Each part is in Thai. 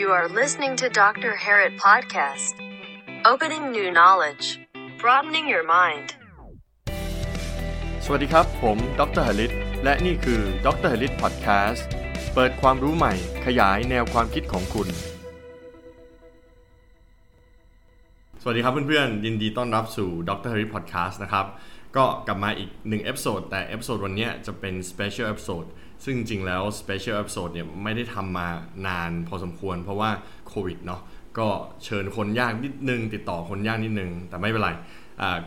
You are listening to Dr. Harit podcast. Opening new knowledge, broadening your mind. สวัสดีครับผมดร. ฮาริตและนี่คือดร. ฮาริต podcast เปิดความรู้ใหม่ขยายแนวความคิดของคุณสวัสดีครับเพื่อนๆยินดีต้อนรับสู่ดร. ฮาริต podcast นะครับก็กลับมาอีก1เอพิโซดแต่เอพิโซดวันนี้จะเป็น special episodeซึ่งจริงแล้ว Special Episode เนี่ยไม่ได้ทำมานานพอสมควรเพราะว่าโควิดเนาะก็เชิญคนยากนิดนึงติดต่อคนยากนิดนึงแต่ไม่เป็นไร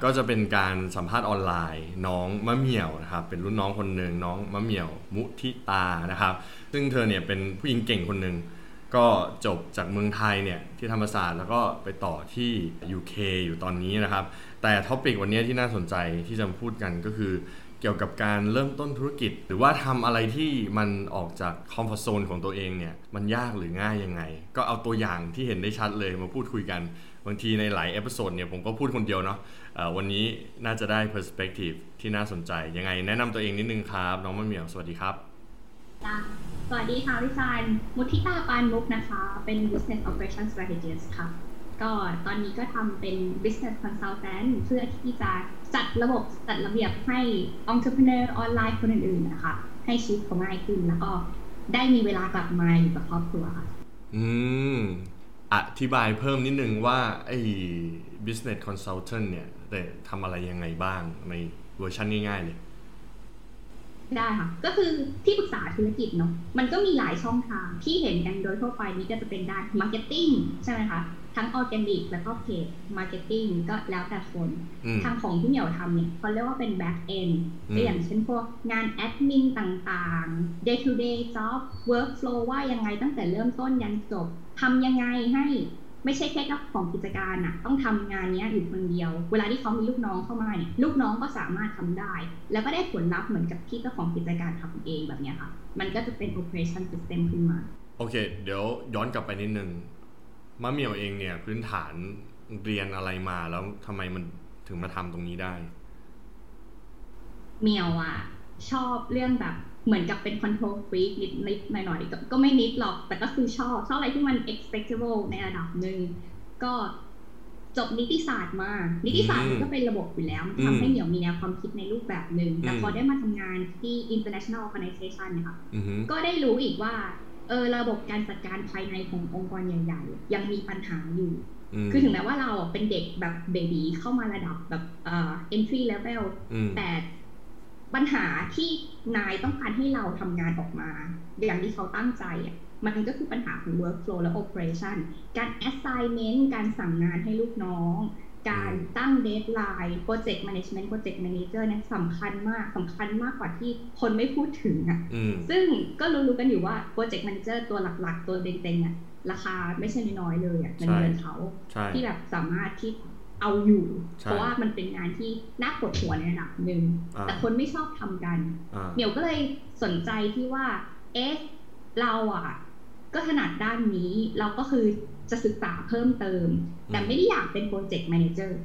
ก็จะเป็นการสัมภาษณ์ออนไลน์น้องมะเหมี่ยวนะครับเป็นรุ่นน้องคนนึงน้องมะเหมี่ยวมุทิตานะครับซึ่งเธอเนี่ยเป็นผู้หญิงเก่งคนนึงก็จบจากเมืองไทยเนี่ยที่ธรรมศาสตร์แล้วก็ไปต่อที่ UK อยู่ตอนนี้นะครับแต่ท็อปิกวันนี้ที่น่าสนใจที่จะพูดกันก็คือเกี่ยวกับการเริ่มต้นธุรกิจหรือว่าทำอะไรที่มันออกจากคอมฟอร์ทโซนของตัวเองเนี่ยมันยากหรือง่ายยังไงก็เอาตัวอย่างที่เห็นได้ชัดเลยมาพูดคุยกันบางทีในหลายเอพิโซดเนี่ยผมก็พูดคนเดียวเนาะวันนี้น่าจะได้เพอร์สเปกทีฟที่น่าสนใจยังไงแนะนำตัวเองนิดนึงครับน้องมะเหมี่ยวสวัสดีครับสวัสดีค่ะพี่ชายมุทิตาปานมุกนะคะเป็น Business Operation Strategist ค่ะก็ตอนนี้ก็ทำเป็น business consultant เพื่อที่จะจัดระบบจัดระเบียบให้ entrepreneur ออนไลน์คนอื่นๆนะคะให้ชีวิตเขาง่ายขึ้นแล้วก็ได้มีเวลากลับมาอยู่กับครอบครัวค่ะอธิบายเพิ่มนิดนึงว่าไอ้ business consultant เนี่ยแต่ทำอะไรยังไงบ้างในเวอร์ชันง่ายๆเลยได้ค่ะก็คือที่ปรึกษาธุรกิจเนาะมันก็มีหลายช่องทางที่เห็นกันโดยทั่วไปนี้ก็จะเป็นด้าน marketing ใช่ไหมคะทั้งออร์แกนิกแล้วก็เพจ marketing ก็แล้วแต่คนทางของที่เหมียวทำเนี่ยเขาเรียกว่าเป็น back end ก็อย่างเช่นพวกงานแอดมินต่างๆ day to day job workflow ว่ายังไงตั้งแต่เริ่มต้นยันจบทำยังไงให้ไม่ใช่แค่เจ้าของกิจการน่ะต้องทำงานนี้อยู่คนเดียวเวลาที่เขามีลูกน้องเข้ามาเนี่ยลูกน้องก็สามารถทำได้แล้วก็ได้ผลลัพธ์เหมือนกับที่เจ้าของกิจการทำเองแบบนี้ค่ะมันก็จะเป็น operation system ขึ้นมาโอเคเดี๋ยวย้อนกลับไปนิดนึงมะเหมี่ยวเองเนี่ยพื้นฐานเรียนอะไรมาแล้วทำไมมันถึงมาทำตรงนี้ได้เหมี่ยวอ่ะชอบเรื่องแบบเหมือนกับเป็นคอนโทรลฟรีกนิดๆหน่อยๆก็ไม่นิดหรอกแต่ก็คือชอบอะไรที่มัน expectable ในระดับหนึ่งก็จบนิติศาสตร์มานิติศาสตร์มันก็เป็นระบบอยู่แล้วมันทำให้เหมี่ยวมีแนวความคิดในรูปแบบหนึ่งแต่พอได้มาทำงานที่ international organization เนี่ยค่ะก็ได้รู้อีกว่าระบบการจัดการภายในขององค์กรใหญ่ๆยังมีปัญหาอยู่คือถึงแม้ว่าเราเป็นเด็กแบบเบบี้เข้ามาระดับแบบentry level แต่ปัญหาที่นายต้องการให้เราทำงานออกมาอย่างที่เขาตั้งใจมันก็คือปัญหาของ workflow และ operation การ assignment การสั่งงานให้ลูกน้องการตั้ง deadline project management project manager เนี่ยสำคัญมากกว่าที่คนไม่พูดถึงซึ่งก็รู้กันอยู่ว่า project manager ตัวหลักๆตัวเต็งๆราคาไม่ใช่น้อยเลยเงินเขาที่แบบสามารถที่เอาอยู่เพราะว่ามันเป็นงานที่น่าปวดหัวในระดับหนึ่งแต่คนไม่ชอบทำกันเหมี่ยวก็เลยสนใจที่ว่าเราก็ถนัดด้านนี้เราก็คือจะศึกษาเพิ่มเติมแต่ไม่ได้อยากเป็นโปรเจกต์แมเนเจอร์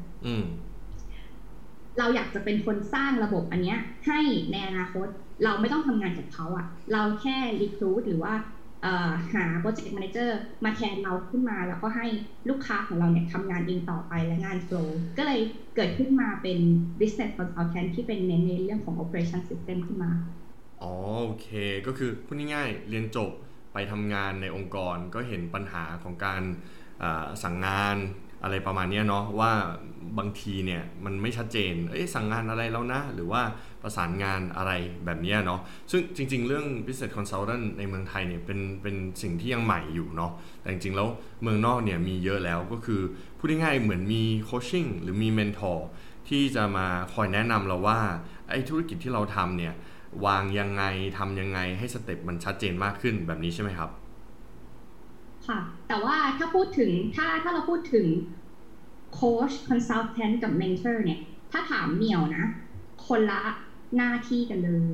เราอยากจะเป็นคนสร้างระบบอันเนี้ยให้ในอนาคตเราไม่ต้องทำงานกับเขาเราแค่รีครูทหรือว่าหาโปรเจกต์แมเนเจอร์มาแทนเราขึ้นมาแล้วก็ให้ลูกค้าของเราเนี่ยทำงานเองต่อไปและงานโฟลว์ก็เลยเกิดขึ้นมาเป็น business consultant ที่เป็นเน้นในเรื่องของ operation system ขึ้นมาอ๋อโอเคก็คือพูดง่ายๆเรียนจบไปทำงานในองค์กรก็เห็นปัญหาของการสั่งงานอะไรประมาณนี้เนาะว่าบางทีเนี่ยมันไม่ชัดเจนสั่งงานอะไรแล้วนะหรือว่าประสานงานอะไรแบบนี้เนาะซึ่งจริงๆเรื่อง business consultant ในเมืองไทยเนี่ยเป็นสิ่งที่ยังใหม่อยู่เนาะแต่จริงๆแล้วเมืองนอกเนี่ยมีเยอะแล้วก็คือพูดง่ายๆเหมือนมี coaching หรือมี mentor ที่จะมาคอยแนะนำเราว่าไอ้ธุรกิจที่เราทำเนี่ยวางยังไงทำยังไงให้สเต็ปมันชัดเจนมากขึ้นแบบนี้ใช่ไหมครับค่ะแต่ว่าถ้าพูดถึงถ้าเราพูดถึงโค้ชคอนซัลแทนท์กับเมนเทอร์เนี่ยถ้าถามเหมี่ยวนะคนละหน้าที่กันเลย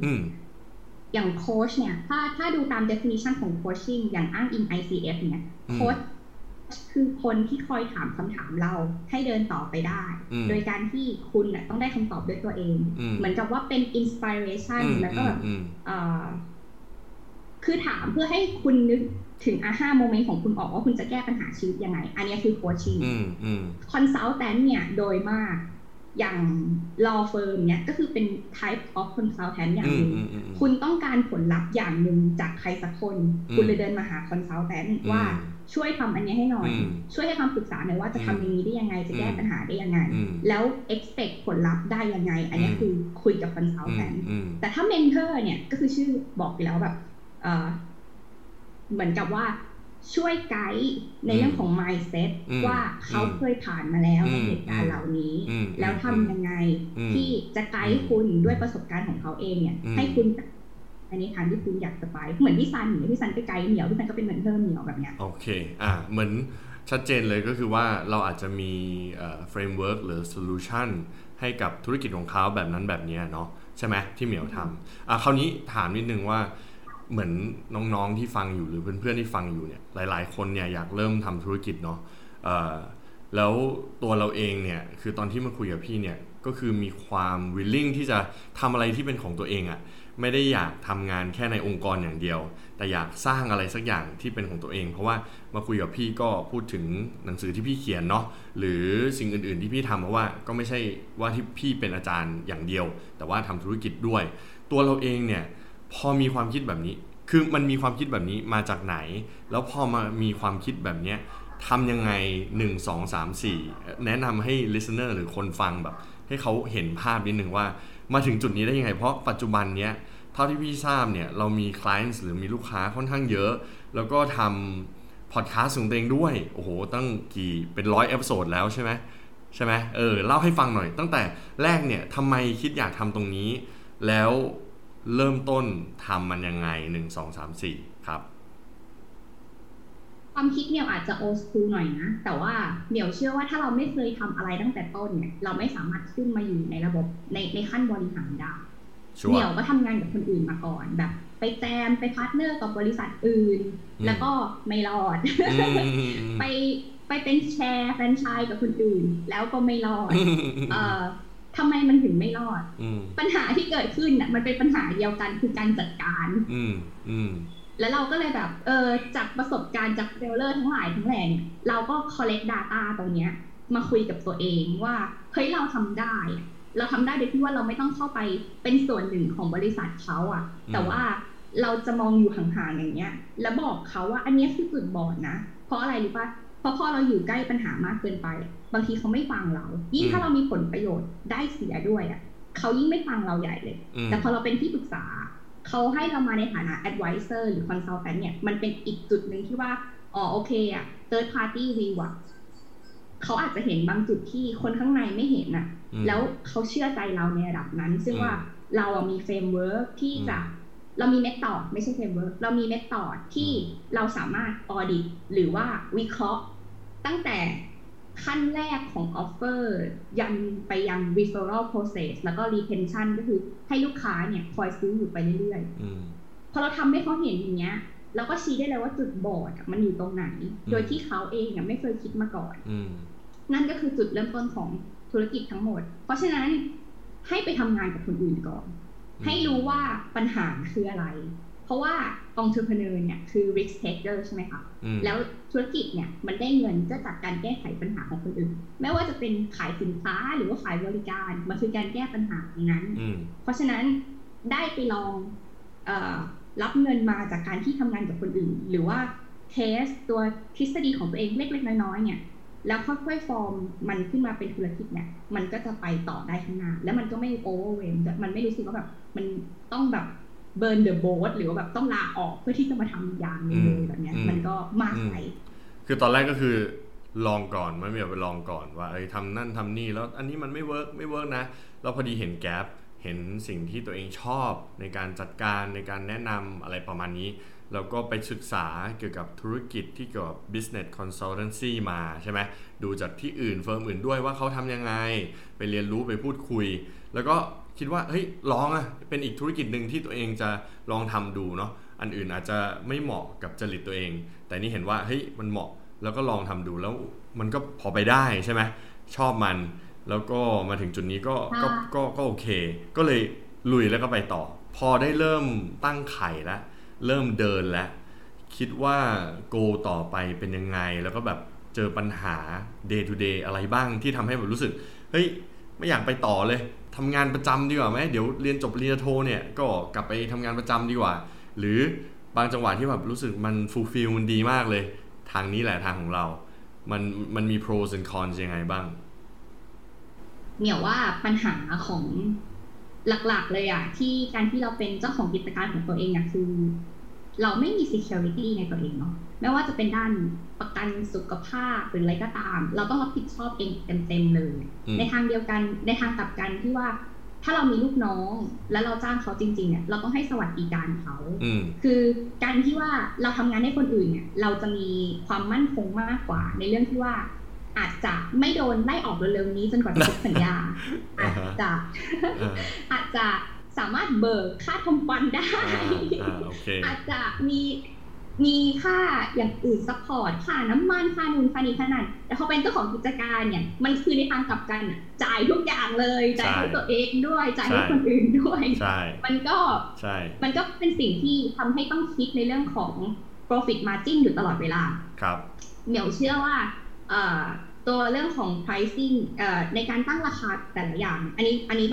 อย่างโค้ชเนี่ยถ้าดูตาม definition ของ coaching อย่างอ้างอิง ICF เนี่ยโค้ชคือคนที่คอยถามคำถามเราให้เดินต่อไปได้โดยการที่คุณต้องได้คำตอบด้วยตัวเองเหมือนกับว่าเป็น inspiration แล้วก็คือถามเพื่อให้คุณนึก ถึง5โมเมนต์ของคุณออกว่าคุณจะแก้ปัญหาชีวิตยังไงอันนี้คือโคชชิ่งคอนซัลแทนต์เนี่ยโดยมากอย่าง law firm เนี่ยก็คือเป็น type of consultant อย่างนึงคุณต้องการผลลัพธ์อย่างนึงจากใครสักคนคุณเลยเดินมาหา consultant ว่าช่วยทำอันนี้ให้หน่อยช่วยให้คำปรึกษาหน่อยว่าจะทำอย่างนี้ได้ยังไงจะแก้ปัญหาได้ยังไงแล้ว expect ผลลัพธ์ได้ยังไงอันนี้คือคุยกับ consultant แต่ถ้า mentor เนี่ยก็คือชื่อบอกไปแล้วแบบเหมือนกับว่าช่วยไกด์ในเรื่องของ mindset ว่าเขาเคยผ่านมาแล้วในเหตุการณ์เหล่านี้แล้วทำยังไงที่จะไกด์คุณด้วยประสบการณ์ของเขาเองเนี่ยให้คุณในทางที่คุณอยากจะไปเหมือนพี่ซันอย่างพี่ซันไปไกด์เหนียวพี่ซันก็เป็นเหมือนเพิ่มเหนียวแบบเนี้ยโอเคเหมือนชัดเจนเลยก็คือว่าเราอาจจะมีframework หรือ solution ให้กับธุรกิจของเขาแบบนั้นแบบนี้เนาะใช่ไหมที่เหมียวทำคราวนี้ถามนิดนึงว่าเหมือนน้องๆที่ฟังอยู่หรือเพื่อนๆที่ฟังอยู่เนี่ยหลายๆคนเนี่ยอยากเริ่มทำธุรกิจเนาะแล้วตัวเราเองเนี่ยคือตอนที่มาคุยกับพี่เนี่ยก็คือมีความ willing ที่จะทำอะไรที่เป็นของตัวเองอะไม่ได้อยากทำงานแค่ในองค์กรอย่างเดียวแต่อยากสร้างอะไรสักอย่างที่เป็นของตัวเองเพราะว่ามาคุยกับพี่ก็พูดถึงหนังสือที่พี่เขียนเนาะหรือสิ่งอื่นๆที่พี่ทำเพราะว่าก็ไม่ใช่ว่าที่พี่เป็นอาจารย์อย่างเดียวแต่ว่าทำธุรกิจด้วยตัวเราเองเนี่ยพอมีความคิดแบบนี้คือมันมีความคิดแบบนี้มาจากไหนแล้วพอมามีความคิดแบบเนี้ยทำยังไง1 2 3 4แนะนำให้ listener หรือคนฟังแบบให้เขาเห็นภาพนิดนึงว่ามาถึงจุดนี้ได้ยังไงเพราะปัจจุบันเนี้ยเท่าที่พี่ทราบเนี่ยเรามี clients หรือมีลูกค้าค่อนข้างเยอะแล้วก็ทำ podcast ของตัวเองด้วยโอ้โหตั้งกี่เป็น100 episode แล้วใช่ไหมเล่าให้ฟังหน่อยตั้งแต่แรกเนี่ยทำไมคิดอยากทำตรงนี้แล้วเริ่มต้นทำมันยังไง1 2 3 4ครับความคิดเนี่ยอาจจะโอสคูลหน่อยนะแต่ว่าเดี๋ยวเชื่อว่าถ้าเราไม่เคยทำอะไรตั้งแต่ต้นเนี่ยเราไม่สามารถขึ้นมาอยู่ในระบบในขั้นบริหารได้เดี๋ยวก็ทำงานกับคนอื่นมาก่อนแบบไปแจมไปพาร์ทเนอร์กับบริษัทอื่นแล้วก็ไม่รอด ไปเป็นแชร์แฟรนไชส์กับคนอื่นแล้วก็ไม่รอด ทำไมมันถึงไม่รอดปัญหาที่เกิดขึ้นน่ะมันเป็นปัญหาเดียวกันคือการจัดการแล้วเราก็เลยแบบจากประสบการณ์จากเฟลเลอร์ทั้งหลายทั้งแหล่เนี่ยเราก็ collect data ตรงเนี้ยมาคุยกับตัวเองว่าเฮ้ยเราทำได้โดยที่ว่าเราไม่ต้องเข้าไปเป็นส่วนหนึ่งของบริษัทเขาอ่ะแต่ว่าเราจะมองอยู่ห่างๆอย่างเงี้ยแล้วบอกเขาว่าอันนี้คือจุดบอดนะเพราะอะไรหรือเปล่าเพราะพอเราอยู่ใกล้ปัญหามากเกินไปบางทีเขาไม่ฟังเรายิ่งถ้าเรามีผลประโยชน์ได้เสียด้วยอ่ะเขายิ่งไม่ฟังเราใหญ่เลยแต่พอเราเป็นที่ปรึกษาเขาให้เรามาในฐานะ advisor หรือ consultant เนี่ยมันเป็นอีกจุดหนึ่งที่ว่าอ๋อโอเคอ่ะ third party view อ่ะเขาอาจจะเห็นบางจุดที่คนข้างในไม่เห็นน่ะแล้วเขาเชื่อใจเราในระดับนั้นซึ่งว่าเราอ่ะมี framework ที่จะเรามี method ไม่ใช่ framework เรามี method ที่เราสามารถ audit หรือว่าวิเคราะห์ตั้งแต่ขั้นแรกของ offer ยันไปยัง referral process แล้วก็ retention ก็คือให้ลูกค้าเนี่ยคอยซื้ออยู่ไปเรื่อยๆพอเราทำให้เขาเห็นอย่างเงี้ยเราก็ชี้ได้เลยว่าจุดบอดมันอยู่ตรงไหนโดยที่เขาเองอ่ะไม่เคยคิดมาก่อนนั่นก็คือจุดเริ่มต้นของธุรกิจทั้งหมดเพราะฉะนั้นให้ไปทำงานกับคนอื่นก่อนให้รู้ว่าปัญหาคืออะไรเพราะว่า entrepreneur เนี่ยคือ risk taker ใช่ไหมคะแล้วธุรกิจเนี่ยมันได้เงินก็จากการแก้ไขปัญหาของคนอื่นไม่ว่าจะเป็นขายสินค้าหรือว่าขายบริการมันคือการแก้ปัญหาอย่างนั้นเพราะฉะนั้นได้ไปลองรับเงินมาจากการที่ทำงานกับคนอื่นหรือว่าเทสตัวทฤษฎีของตัวเองเล็กๆน้อยๆเนี่ยแล้วค่อยๆฟอร์มมันขึ้นมาเป็นธุรกิจเนี่ยมันก็จะไปต่อได้ข้างหน้าแล้วมันก็ไม่ overwhelm มันไม่รู้สึกว่าแบบมันต้องแบบเบิร์นเดอะโบ๊ทหรือว่าแบบต้องลาออกเพื่อที่จะมาทำอย่างนึงเลยแบบนี้มันก็มากไปคือตอนแรกก็คือลองก่อนไม่มีไปลองก่อนว่าทำนั่นทำนี่แล้วอันนี้มันไม่เวิร์กนะเราพอดีเห็นแก๊ปเห็นสิ่งที่ตัวเองชอบในการจัดการในการแนะนำอะไรประมาณนี้แล้วก็ไปศึกษาเกี่ยวกับธุรกิจที่เกี่ยวกับ business consultancy มาใช่ไหมดูจากที่อื่นเฟิร์มอื่นด้วยว่าเขาทำยังไงไปเรียนรู้ไปพูดคุยแล้วก็คิดว่าเฮ้ยลองเป็นอีกธุรกิจหนึ่งที่ตัวเองจะลองทำดูเนาะอันอื่นอาจจะไม่เหมาะกับจริตตัวเองแต่นี่เห็นว่าเฮ้ยมันเหมาะแล้วก็ลองทำดูแล้วมันก็พอไปได้ใช่ไหมชอบมันแล้วก็มาถึงจุดนี้ก็โอเคก็เลยลุยแล้วก็ไปต่อพอได้เริ่มตั้งไข่แล้วเริ่มเดินแล้ว คิดว่าโกต่อไปเป็นยังไงแล้วก็แบบเจอปัญหา day to day อะไรบ้างที่ทำให้แบบรู้สึกเฮ้ยไม่อยากไปต่อเลยทำงานประจำดีกว่าไหมเดี๋ยวเรียนจบปริญญาโทเนี่ยก็กลับไปทำงานประจำดีกว่าหรือบางจังหวะที่แบบรู้สึกมันฟูลฟิลมันดีมากเลยทางนี้แหละทางของเรามันมี pros and cons ยังไงบ้างเหมียวว่าปัญหาของหลักๆเลยอ่ะที่การที่เราเป็นเจ้าของกิจการของตัวเองอ่ะคือเราไม่มี security ในตัวเองเนาะไม่ว่าจะเป็นด้านประกันสุขภาพหรืออะไรก็ตามเราต้องรับผิดชอบเองเต็มๆเลยในทางเดียวกันในทางกลับกันที่ว่าถ้าเรามีลูกน้องแล้วเราจ้างเขาจริงๆเนี่ยเราต้องให้สวัสดิการเขาคือการที่ว่าเราทำงานให้คนอื่นเนี่ยเราจะมีความมั่นคงมากกว่าในเรื่องที่ว่าอาจจะไม่โดนไล่ออกเร็วๆนี้จนกว่าจะครบสัญญา อาจจะสามารถเบิกค่าทำฟันได้ okay. อาจจะมีค่าอย่างอื่นซัพพอร์ตค่าน้ำมันค่านูนค่านี้ค่านั้นแต่เขาเป็นเจ้าของกิจการเนี่ยมันคือในทางกลับกันอ่ะจ่ายทุกอย่างเลยจ่ายให้ตัวเองด้วยจ่ายให้คนอื่นด้วยมันก็เป็นสิ่งที่ทำให้ต้องคิดในเรื่องของ profit margin อยู่ตลอดเวลาครับเหมียวเชื่อว่าตัวเรื่องของ pricing ในการตั้งราคาแต่ละอย่างอันนี้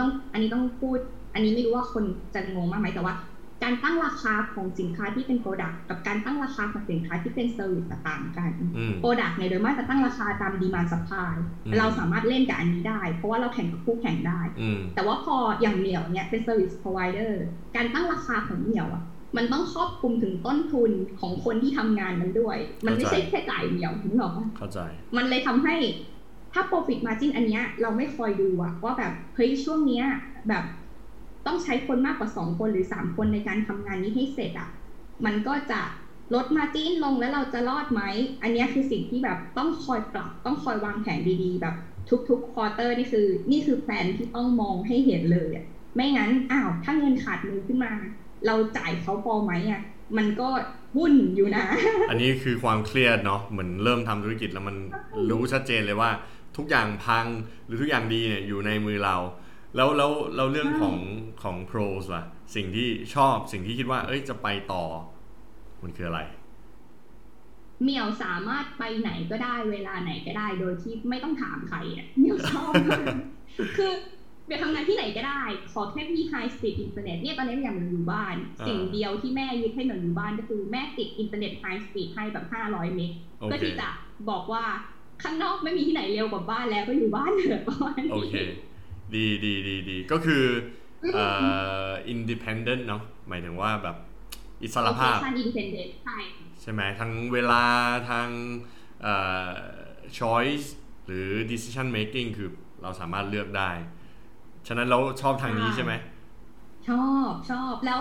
ต้องพูดอันนี้ไม่รู้ว่าคนจะงงมากไหมแต่ว่าการตั้งราคาของสินค้าที่เป็น product กับการตั้งราคาของสินค้าที่เป็น service ต่างกัน product เนี่ยโดยมากจะตั้งราคาตาม demand supply เราสามารถเล่นกับอันนี้ได้เพราะว่าเราแข่งกับคู่แข่งได้แต่ว่าพออย่างเหมียวเนี่ยเป็น service provider การตั้งราคาของเหมียวอ่ะมันต้องครอบคลุมถึงต้นทุนของคนที่ทำงานนั้นด้วยมันไม่ใช่แค่จ่ายเหมียวถึงหรอกเข้าใจมันเลยทำให้ถ้า profit margin อันเนี้ยเราไม่คอยดูอ่ะว่าแบบเฮ้ยช่วงเนี้ยแบบต้องใช้คนมากกว่า2คนหรือ3คนในการทำงานนี้ให้เสร็จอ่ะมันก็จะลดมาร์จิ้นลงแล้วเราจะรอดไหมอันนี้คือสิ่งที่แบบต้องคอยปรับต้องคอยวางแผนดีๆแบบทุกๆควอเตอร์นี่คือแผนที่ต้องมองให้เห็นเลยอ่ะไม่งั้นอ้าวถ้าเงินขาดมือขึ้นมาเราจ่ายเขาพอไหมอ่ะมันก็วุ่นอยู่นะอันนี้คือความเครียดเนาะเหมือนเริ่มทำธุรกิจแล้วมันรู้ชัดเจนเลยว่าทุกอย่างพังหรือทุกอย่างดีเนี่ยอยู่ในมือเราแล้วเรื่องของโปรสล่ะสิ่งที่ชอบสิ่งที่คิดว่าเอ้ยจะไปต่อมันคืออะไรเหมียวสามารถไปไหนก็ได้เวลาไหนก็ได้โดยที่ไม่ต้องถามใครอ่ะเหมียวชอบ คือเหมียวทำงานที่ไหนก็ได้ขอแค่มี high speed อินเทอร์เน็ตเนี่ยตอนนี้อย่างเหมียวอยู่บ้านสิ่งเดียวที่แม่ยึดให้เหมียวอยู่บ้านก็คือแม่ติดอินเทอร์เน็ต high speed ให้แบบ500 เมกเพื่อที่จะบอกว่าข้างนอกไม่มีที่ไหนเร็วกว่าบ้านแล้วก็อยู่บ้านเถอะประมาณนี้โอเคดีก็คือindependent เนาะหมายถึงว่าแบบอิสระภาพ independent ใช่ไหมทั้งเวลาทั้งchoice หรือ decision making คือเราสามารถเลือกได้ฉะนั้นเราชอบทางนี้ใช่ไหมชอบแล้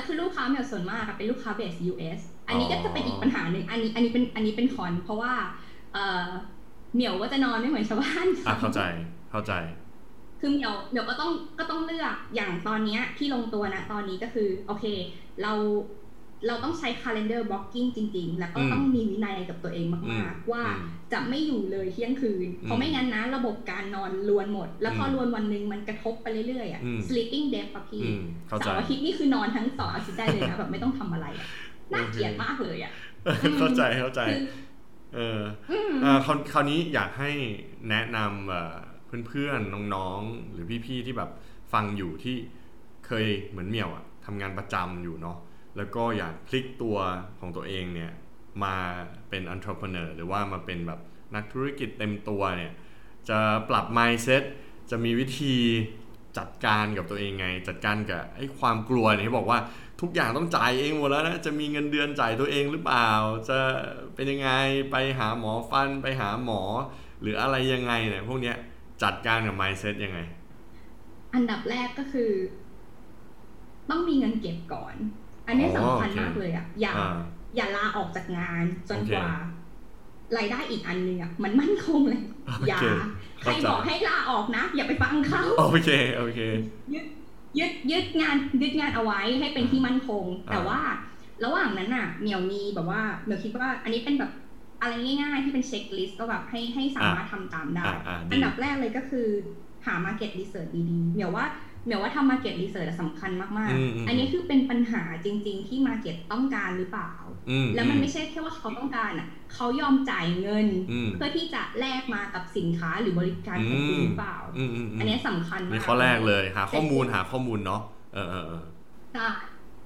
วคือลูกค้าเนี่ยส่วนมากเป็นลูกค้า base US อันนี้ก็จะเป็นอีกปัญหาหนึ่งอันนี้เป็นคอนเพราะว่าเหมียวว่าจะนอนไม่เหมือนชาวบ้านเข้าใจคือเดี๋ยวก็ต้องเลือกอย่างตอนนี้ที่ลงตัวนะตอนนี้ก็คือโอเคเราต้องใช้ calendar blocking จริงๆแล้วก็ต้องมีวินัยกับตัวเองมากๆว่าจะไม่อยู่เลยเที่ยงคืนเพราะไม่งั้นนะระบบการนอนรวนหมดแล้วพอรวนวันนึงมันกระทบไปเรื่อยๆอ่ะ sleeping debt ป่ะพี่เสาร์อาทิตย์นี่คือนอนทั้ง2อาทิตย์ได้เลยนะแบบไม่ต้องทำอะไรน่าเกลียดมากเลยอ่ะเข้าใจคราวนี้อยากให้แนะนำเพื่อนๆน้องๆหรือพี่ๆที่แบบฟังอยู่ที่เคยเหมือนเหมี่ยวอ่ะทำงานประจำอยู่เนาะแล้วก็อยากพลิกตัวของตัวเองเนี่ยมาเป็น entrepreneur หรือว่ามาเป็นแบบนักธุรกิจเต็มตัวเนี่ยจะปรับ mindset จะมีวิธีจัดการกับตัวเองไงจัดการกับไอ้ความกลัวเนี่ยที่บอกว่าทุกอย่างต้องจ่ายเองหมดแล้วนะจะมีเงินเดือนจ่ายตัวเองหรือเปล่าจะเป็นยังไงไปหาหมอฟันไปหาหมอหรืออะไรยังไงเนี่ยพวกเนี้ยจัดการกับ mindset ยังไงอันดับแรกก็คือต้องมีเงินเก็บก่อนอันนี้สำคัญมากเลยอ่ะอย่าลาออกจากงานจนกว่ารายได้อีกอันนึงอ่ะมันมั่นคงเลยอย่าใครบอกให้ลาออกนะอย่าไปฟังเขาโอเคยึดงานเอาไว้ให้เป็นที่มั่นคงแต่ว่าระหว่างนั้นน่ะเหมียวมีแบบว่าเหมียวคิดว่าอันนี้เป็นแบบอะไรง่ายๆที่เป็นเช็คลิสต์ก็แบบให้สามารถทำตามได้อันดับแรกเลยก็คือหา market research ดีๆเหมียวว่า เหมียวว่าทำ market research สำคัญมากๆอันนี้คือเป็นปัญหาจริงๆที่ market ต้องการหรือเปล่าแล้วมันไม่ใช่แค่ว่าเขาต้องการอ่ะเขายอมจ่ายเงินเพื่อที่จะแลกมากับสินค้าหรือบริการของคุณหรือเปล่าอันนี้สำคัญมากข้อแรกเลยหาข้อมูลเนาะค่ะ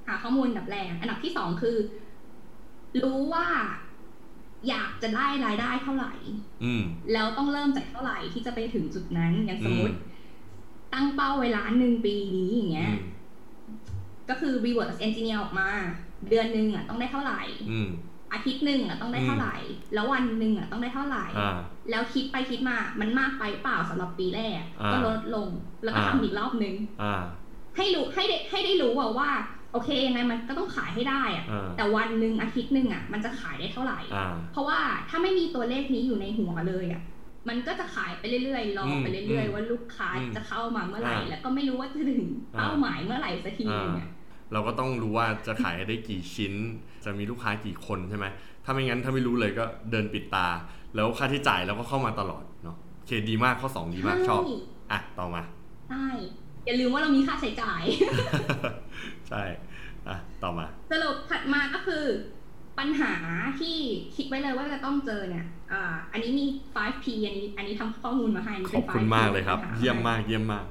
หาข้อมูลอันดับแรกอันดับที่2คือรู้ว่าอยากจะได้รายได้เท่าไหร่แล้วต้องเริ่มจากเท่าไหร่ที่จะไปถึงจุดนั้นอย่างสมมติตั้งเป้าไว้ล้านนึงปีนี้อย่างเงี้ยก็คือ reverse engineer ออกมาเดือนนึงอ่ะต้องได้เท่าไหร่อาทิตย์นึงอ่ะต้องได้เท่าไหร่แล้ววันนึงอ่ะต้องได้เท่าไหร่แล้วคิดไปคิดมามันมากไปเปล่าสำหรับปีแรกก็ลดลงแล้วก็ทำอีกรอบนึงให้รู้ให้ได้รู้ว่าโอเคยังไงมันก็ต้องขายให้ได้อะแต่วันนึงอาทิตย์นึงอ่ะมันจะขายได้เท่าไหร่เพราะว่าถ้าไม่มีตัวเลขนี้อยู่ในหัวเลยอ่ะมันก็จะขายไปเรื่อยๆรอไปเรื่อยๆว่าลูกค้าจะเข้ามาเมื่อไหร่แล้วก็ไม่รู้ว่าจะถึงเป้าหมายเมื่อไหร่สักทีเนี่ยเราก็ต้องรู้ว่าจะขายได้กี่ชิ้นจะมีลูกค้ากี่คนใช่ไหมถ้าไม่งั้นถ้าไม่รู้เลยก็เดินปิดตาแล้วค่าใช้จ่ายเราก็เข้ามาตลอดเนาะโอเคดีมากข้อ2ดีมากชอบอ่ะต่อมาใช่อย่าลืมว่าเรามีค่าใช้จ่าย ใช่อ่ะต่อมาสรุปถัดมาก็คือปัญหาที่คิดไว้เลยว่าจะต้องเจอเนี่ยอันนี้มี 5P อันนี้ทำข้อมูลมาให้ขอบคุณมากเลยครับเยี่ยมมาก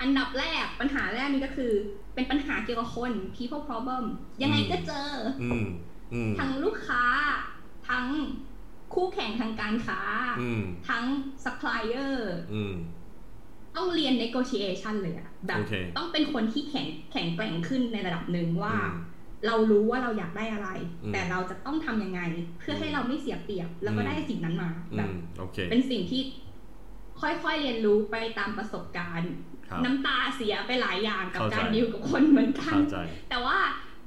อันดับแรกปัญหาแรกนี่ก็คือเป็นปัญหาเกี่ยวกับคน people problem ยังไงก็เจอทั้งลูกค้าทั้งคู่แข่งทางการค้าทั้ง supplierต้องเรียน negotiation เลยอะแบบ okay. ต้องเป็นคนที่แข็งแกร่งขึ้นในระดับหนึ่งว่าเรารู้ว่าเราอยากได้อะไรแต่เราจะต้องทำยังไงเพื่อให้เราไม่เสียเปรียบแล้วก็ได้สิ่งนั้นมาแบบ okay. เป็นสิ่งที่ค่อยๆเรียนรู้ไปตามประสบการณ์น้ำตาเสียไปหลายอย่างกับการดีลกับคนเหมือนกันแต่ว่า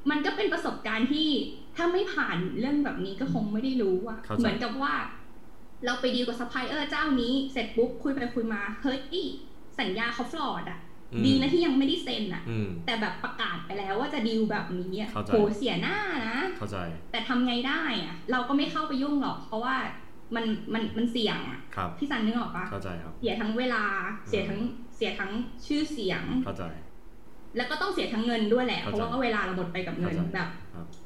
มันก็เป็นประสบการณ์ที่ถ้าไม่ผ่านเรื่องแบบนี้ก็คงไม่ได้รู้ว่าเหมือนกับว่าเราไปดีลกับซัพพลายเออร์เจ้านี้เสร็จปุ๊บคุยไปคุยมาเฮ้ยสัญญาเขาฟลอดอ่ะดีนะที่ยังไม่ได้เซ็นอ่ะแต่แบบประกาศไปแล้วว่าจะดีลแบบนี้อ่ะโหเสียหน้านะเข้าใจแต่ทำไงได้อ่ะเราก็ไม่เข้าไปยุ่งหรอกเพราะว่ามันเสี่ยงอ่ะพี่ซันนึกออกปะเข้าใจครับเสียทั้งเวลาเสียทั้งชื่อเสียงเข้าใจแล้วก็ต้องเสียทั้งเงินด้วยแหละเพราะว่าเวลาเราหมดไปกับเงินแบบ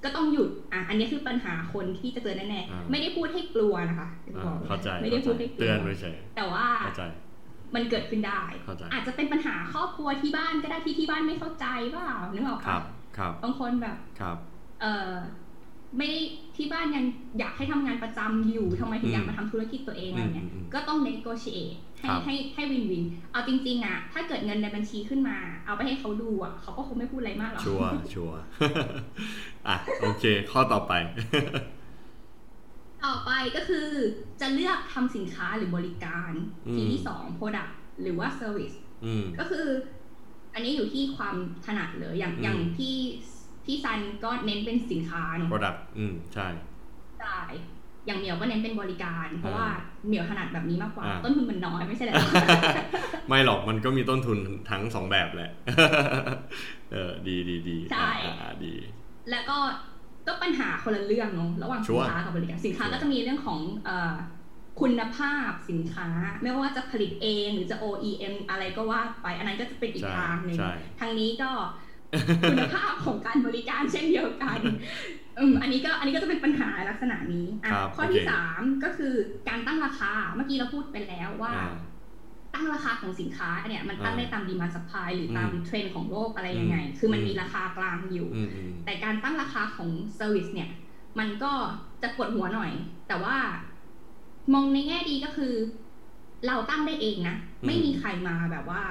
ก็ต้องหยุดอ่ะอันนี้คือปัญหาคนที่จะเจอแน่ๆไม่ได้พูดให้กลัวนะคะเข้าใจไม่ได้พูดให้เตือนไม่ใช่แต่ว่ามันเกิดขึ้นได้อาจจะเป็นปัญหาครอบครัวที่บ้านก็ได้ที่บ้านไม่เข้าใจเปล่านึกออกป่ะบางคนแบบไม่ที่บ้านยังอยากให้ทำงานประจำอยู่ทำไมถึงอยากมาทำธุรกิจตัวเองอะไรเงี้ยก็ต้อง negotiate ให้วินวินเอาจริงๆอ่ะถ้าเกิดเงินในบัญชีขึ้นมาเอาไปให้เขาดูอ่ะเขาก็คงไม่พูดอะไรมากหรอกชัวร์อ่ะโอเคข้อต่อไปก็คือจะเลือกทำสินค้าหรือบริการที่2 product หรือว่า service ก็คืออันนี้อยู่ที่ความถนัดเลยอย่างพี่ซันก็เน้นเป็นสินค้าเนาะ product ใช่อย่างเหมียวก็เน้นเป็นบริการเพราะว่าเหมียวถนัดแบบนี้มากกว่าต้นทุนมันน้อยไม่ใช่หรอ ไม่หรอกมันก็มีต้นทุนทั้ง2แบบแหละ ดีใช่ดีแล้วก็ปัญหาคนละเรื่องเนาะระหว่างสินค้ากับบริการสินค้าก็จะมีเรื่องของคุณภาพสินค้าไม่ว่าจะผลิตเองหรือจะ OEM อะไรก็ว่าไปอันนั้นก็จะเป็นอีกทางนึงทางนี้ก็คุณภาพของการบริการเช่นเดียวกัน อันนี้ก็จะเป็นปัญหาลักษณะนี้ข้อที่3ก็คือการตั้งราคาเมื่อกี้เราพูดไปแล้วว่าตั้งราคาของสินค้าเนี่ยมันตั้งได้ตาม demand supply หรือตามเทรนด์ของโลกอะไรยังไงคือมันมีราคากลางอยู่แต่การตั้งราคาของ service เนี่ยมันก็จะปวดหัวหน่อยแต่ว่ามองในแง่ดีก็คือเราตั้งได้เองนะไม่มีใครมาแบบว่า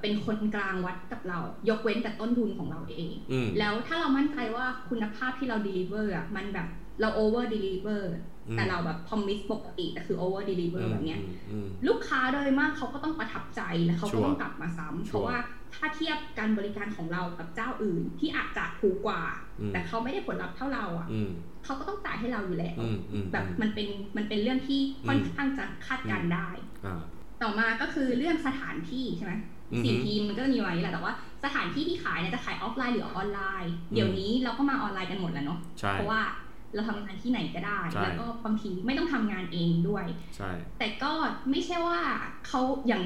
เป็นคนกลางวัดกับเรายกเว้นแต่ต้นทุนของเราเองแล้วถ้าเรามั่นใจว่าคุณภาพที่เรา deliver อ่ะมันแบบเรา over deliverแต่เราแบบพอมิสปกติแต่คือ over deliver แบบเนี้ยลูกค้าโดยมากเขาก็ต้องประทับใจและเขาก็ต้องกลับมาซ้ำเพราะว่าถ้าเทียบการบริการของเรากับเจ้าอื่นที่อาจจะถูกกว่าแต่เขาไม่ได้ผลลัพธ์เท่าเราอ่ะเขาก็ต้องจ่ายให้เราอยู่แล้วแบบมันเป็นเรื่องที่ค่อนข้างจะคาดการได้ต่อมาก็คือเรื่องสถานที่ใช่ไหม4 ทีมมันก็มีไว้แหละแต่ว่าสถานที่ที่ขายเนี่ยจะขายออฟไลน์หรือออนไลน์เดี๋ยวนี้เราก็มาออนไลน์กันหมดแล้วเนาะเพราะว่าเราทำงานที่ไหนก็ได้แล้วก็บางทีไม่ต้องทำงานเองด้วยแต่ก็ไม่ใช่ว่าเขาอย่าง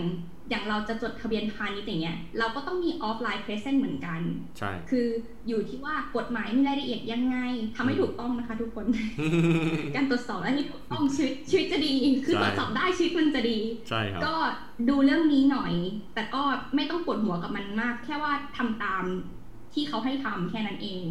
อย่างเราจะจดทะเบียนพาณิชย์อย่างเงี้ยเราก็ต้องมีออฟไลน์เพรสเซนต์เหมือนกันใช่คืออยู่ที่ว่ากฎหมายมีรายละเอียดยังไงทำให้ถูกต้องนะคะทุกคน การตรวจสอบอันนี้ถูกต้องชีวิตจะดีคือตรวจสอบได้ชีวิตมันจะดีใช่ครับก็ดูเรื่องนี้หน่อยแต่ก็ไม่ต้องปวดหัวกับมันมากแค่ว่าทำตามที่เขาให้ทำแค่นั้นเอง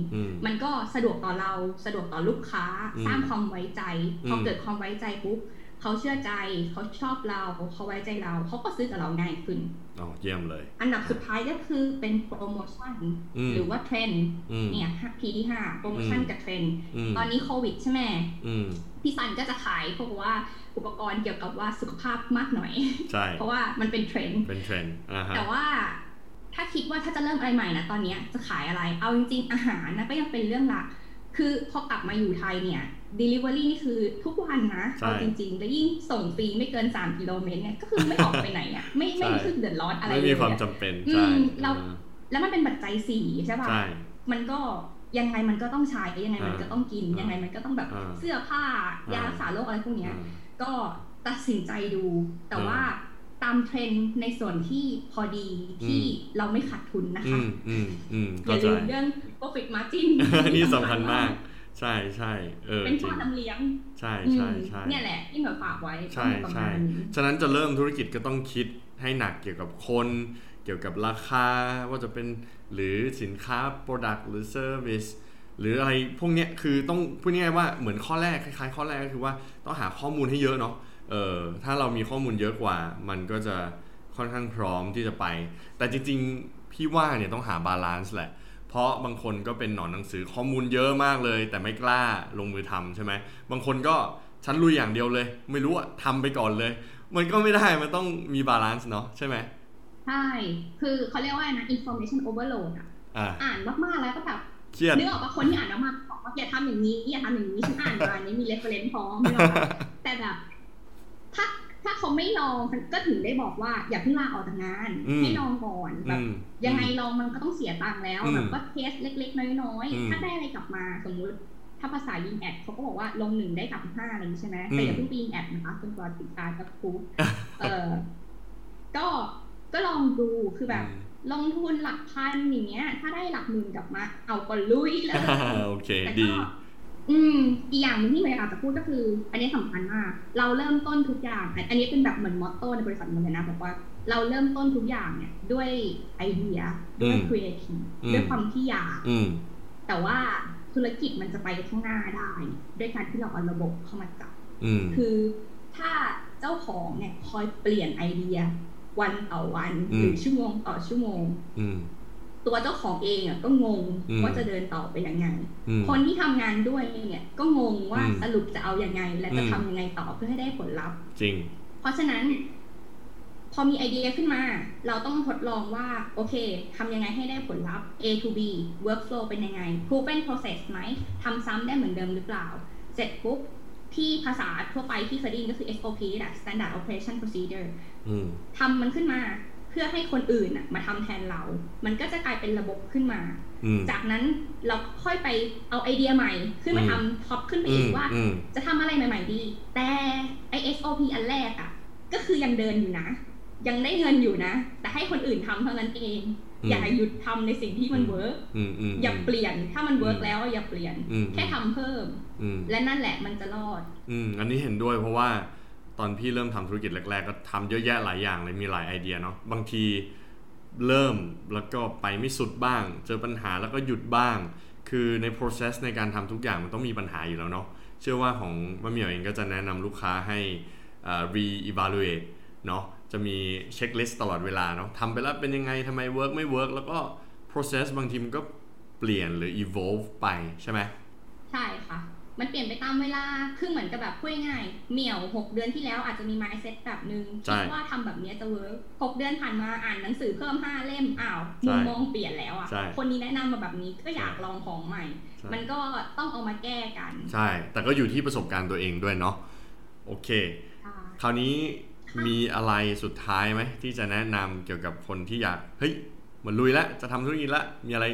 มันก็สะดวกต่อเราสะดวกต่อลูกค้าสร้างความไว้ใจพอเกิดความไว้ใจปุ๊บเขาเชื่อใจเขาชอบเราเขาไว้ใจเราเขาก็ซื้อกับเราง่ายขึ้นอ๋อเยี่ยมเลยอันดับสุดท้ายก็คือเป็นโปรโมชั่นหรือว่าเทรนด์เนี่ยพีที่5โปรโมชั่นกับเทรนด์ตอนนี้โควิดใช่ไหมพี่ซันก็จะขายพวกว่าอุปกรณ์เกี่ยวกับว่าสุขภาพมากหน่อยใช่เพราะว่ามันเป็นเทรนด์แต่ว่าถ้าคิดว่าถ้าจะเริ่มอะไรใหม่นะตอนนี้จะขายอะไรเอาจริงๆอาหารนะก็ยังเป็นเรื่องหลักคือพอกลับมาอยู่ไทยเนี่ย delivery นี่คือทุกวันนะเอาจริงๆแล้วยิ่งส่งฟรีไม่เกิน3กิโลเมตรเนี่ยก็คือไม่ออกไปไหนอ่ะไม่รู้สึกเดือดร้อนอะไรไม่มีความจำเป็นใช่แล้วมันเป็นปัจจัย4ใช่ป่ะมันก็ยังไงมันก็ต้องใช้ยังไงมันก็ต้องกินยังไงมันก็ต้องแบบเสื้อผ้ายารักษาโรคอะไรพวกเนี้ยก็ตัดสินใจดูแต่ว่าตามเทรนด์ในส่วนที่พอดีที่เราไม่ขาดทุนนะคะอย่าลืมเรื่อง profit margin นี่สำคัญมากใช่ๆเป็นข้อจำเลี้ยงใช่ๆๆเนี่ยแหละที่เราฝากไว้ใช่ๆฉะนั้นจะเริ่มธุรกิจก็ต้องคิดให้หนักเกี่ยวกับคนเกี่ยวกับราคาว่าจะเป็นหรือสินค้า product หรือ service หรืออะไรพวกเนี้ยคือต้องพูดง่ายๆว่าเหมือนข้อแรกคล้ายๆข้อแรกก็คือว่าต้องหาข้อมูลให้เยอะเนาะถ้าเรามีข้อมูลเยอะกว่ามันก็จะค่อนข้างพร้อมที่จะไปแต่จริงๆพี่ว่าเนี่ยต้องหาบาลานซ์แหละเพราะบางคนก็เป็นหนอนหนังสือข้อมูลเยอะมากเลยแต่ไม่กล้าลงมือทำใช่ไหมบางคนก็ฉันลุยอย่างเดียวเลยไม่รู้อะทำไปก่อนเลยมันก็ไม่ได้มันต้องมีบาลานซ์เนาะใช่ไหมใช่คือเขาเรียกว่านะ information overload อ่านมากๆแล้วก็แบบเนื้อออกมาคนที่อ่านมากๆบอกว่าอย่าทำอย่างนี้อย่าทำอย่างนี้ฉันอ่านมาเนี่ยมี reference พร้อมแต่แบบถ้าเขาไม่ลองก็ถึงได้บอกว่าอย่าเพิ่งลาออกจากงานให้ลองก่อนแบบยังไงลองมันก็ต้องเสียตังค์แล้วแบบก็เทสเล็กๆน้อยๆถ้าได้อะไรกลับมาสมมุติถ้าภาษายิงแอดเขาก็บอกว่าลง1ได้กลับ5อะไรอย่างนี้ใช่ไหมแต่อย่าเพิ่งไปยิงแอดนะคะจนกว่าติดตาจะคุ้มก็ลองดูคือแบบลงทุนหลักพันอย่างเงี้ยถ้าได้หลักหมื่นกลับมาเอาก็ลุยแล้วโอเคดีอีกอย่างนึงที่เมย์อาจจะพูดก็คืออันนี้สำคัญมากเราเริ่มต้นทุกอย่างอันนี้เป็นแบบเหมือนมอตโต้ในบริษัทเลยนะบอกว่าเราเริ่มต้นทุกอย่างเนี่ยด้วยไอเดียด้วยครีเอทีฟด้วยความที่อยากแต่ว่าธุรกิจมันจะไปข้างหน้าได้ด้วยการที่เราเอาระบบเข้ามาจับคือถ้าเจ้าของเนี่ยคอยเปลี่ยนไอเดียวันต่อวันหรือชั่วโมงต่อชั่วโมงตัวเจ้าของเองอ่ะก็งงว่าจะเดินต่อไปยังไงคนที่ทำงานด้วยเนี่ยก็งงว่าสรุปจะเอายังไงและจะทำยังไงต่อเพื่อให้ได้ผลลัพธ์จริงเพราะฉะนั้นพอมีไอเดียขึ้นมาเราต้องทดลองว่าโอเคทำยังไงให้ได้ผลลัพธ์ A to B workflow เป็นยังไง proven process ไหมทำซ้ำได้เหมือนเดิมหรือเปล่าเสร็จปุ๊บที่ภาษาทั่วไปที่เคยได้ยินก็คือ SOP แหละ Standard Operation Procedure ทำมันขึ้นมาเพื่อให้คนอื่นมาทำแทนเรามันก็จะกลายเป็นระบบขึ้นมาจากนั้นเราค่อยไปเอาไอเดียใหม่ขึ้นมาทำท็อปขึ้นไปอีกว่าจะทำอะไรใหม่ๆดีแต่ไอ SOP อันแรกก็คือยังเดินอยู่นะยังได้เงินอยู่นะแต่ให้คนอื่นทำเท่านั้นเองอย่าหยุดทำในสิ่งที่มันเวิร์กอย่าเปลี่ยนถ้ามันเวิร์กแล้วอย่าเปลี่ยนแค่ทำเพิ่มและนั่นแหละมันจะรอดอันนี้เห็นด้วยเพราะว่าตอนพี่เริ่มทำธุรกิจแรกๆก็ทำเยอะแยะหลายอย่างเลยมีหลายไอเดียเนาะบางทีเริ่มแล้วก็ไปไม่สุดบ้างเจอปัญหาแล้วก็หยุดบ้างคือใน process ในการทำทุกอย่างมันต้องมีปัญหาอยู่แล้วเนาะเชื่อว่าของมะเหมี่ยวเองก็จะแนะนำลูกค้าให้re-evaluate เนาะจะมี checklist ตลอดเวลาเนาะทำไปแล้วเป็นยังไงทำไม work ไม่ work แล้วก็ process บางทีมันก็เปลี่ยนหรือ evolve ไปใช่ไหมใช่ค่ะมันเปลี่ยนไปตามเวลาคือเหมือนกับแบบพูดง่ายๆเหมี่ยว6เดือนที่แล้วอาจจะมี mindset แบบนึงคิดว่าทำแบบนี้จะเวิร์ก6เดือนผ่านมาอ่านหนังสือเพิ่ม5เล่มอ้าวมุมมองเปลี่ยนแล้วอ่ะคนนี้แนะนำมาแบบนี้ก็อยากลองของใหม่มันก็ต้องเอามาแก้กันใช่แต่ก็อยู่ที่ประสบการณ์ตัวเองด้วยเนาะโอเคคราวนี้มีอะไรสุดท้ายไหมที่จะแนะนำเกี่ยวกับคนที่อยากเฮ้ยมันลุยแล้วจะทำธุรกิจแล้วมีอะไร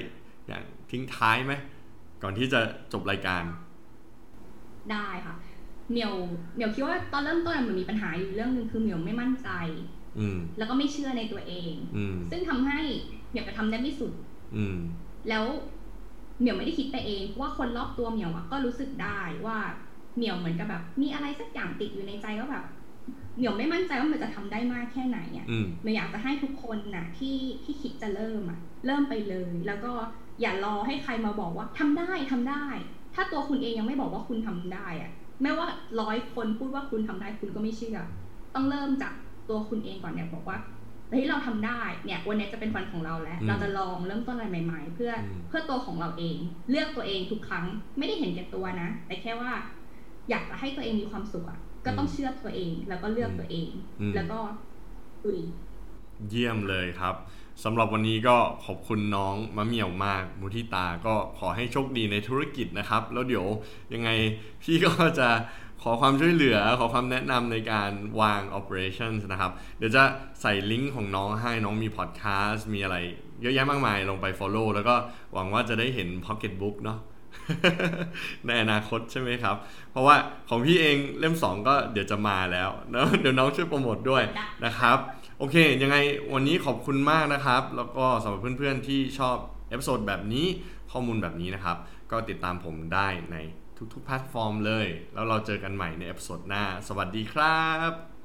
อยากทิ้งท้ายไหมก่อนที่จะจบรายการได้ค่ะเหมี่ยวคิดว่าตอนเริ่มต้นมันมีปัญหาอยู่เรื่องนึงคือเหมี่ยวไม่มั่นใจ แล้วก็ไม่เชื่อในตัวเองซึ่งทำให้เหมียวกระทำได้ไม่สุดแล้วเหมียวไม่ได้คิดไปเองว่าคนรอบตัวเหมียวก็รู้สึกได้ว่าเหมียวเหมือนกับแบบมีอะไรสักอย่างติดอยู่ในใจก็แบบเหมียวไม่มั่นใจว่าเหมียวจะทำได้มากแค่ไหนเนี่ยเหมียวอยากจะให้ทุกคนนะที่คิดจะเริ่มไปเลยแล้วก็อย่ารอให้ใครมาบอกว่าทำได้ถ้าตัวคุณเองยังไม่บอกว่าคุณทำได้อะแม้ว่า100 คนพูดว่าคุณทำได้คุณก็ไม่เชื่อต้องเริ่มจากตัวคุณเองก่อนเนี่ยบอกว่าเฮ้ยเราทำได้เนี่ยวันนี้จะเป็นวันของเราแล้วเราจะลองเริ่มต้นอะไรใหม่ๆเพื่อตัวของเราเองเลือกตัวเองทุกครั้งไม่ได้เห็นแก่ตัวนะแต่แค่ว่าอยากจะให้ตัวเองมีความสุขก็ต้องเชื่อตัวเองแล้วก็เลือกตัวเองแล้วก็อุ้ยเยี่ยมเลยครับสำหรับวันนี้ก็ขอบคุณน้องมะเหมี่ยวมากมุทิตาก็ขอให้โชคดีในธุรกิจนะครับแล้วเดี๋ยวยังไงพี่ก็จะขอความช่วยเหลือขอความแนะนำในการวาง operations นะครับเดี๋ยวจะใส่ลิงก์ของน้องให้น้องมี podcast มีอะไรเยอะแยะมากมายลงไป follow แล้วก็หวังว่าจะได้เห็น pocket book เนาะในอนาคตใช่ไหมครับเพราะว่าของพี่เองเล่ม2ก็เดี๋ยวจะมาแล้วนะเดี๋ยวน้องช่วยโปรโมทด้วยนะครับโอเคยังไงวันนี้ขอบคุณมากนะครับแล้วก็สำหรับเพื่อนๆที่ชอบเอพิโซดแบบนี้ข้อมูลแบบนี้นะครับก็ติดตามผมได้ในทุกๆแพลตฟอร์มเลยแล้วเราเจอกันใหม่ในเอพิโซดหน้าสวัสดีครับ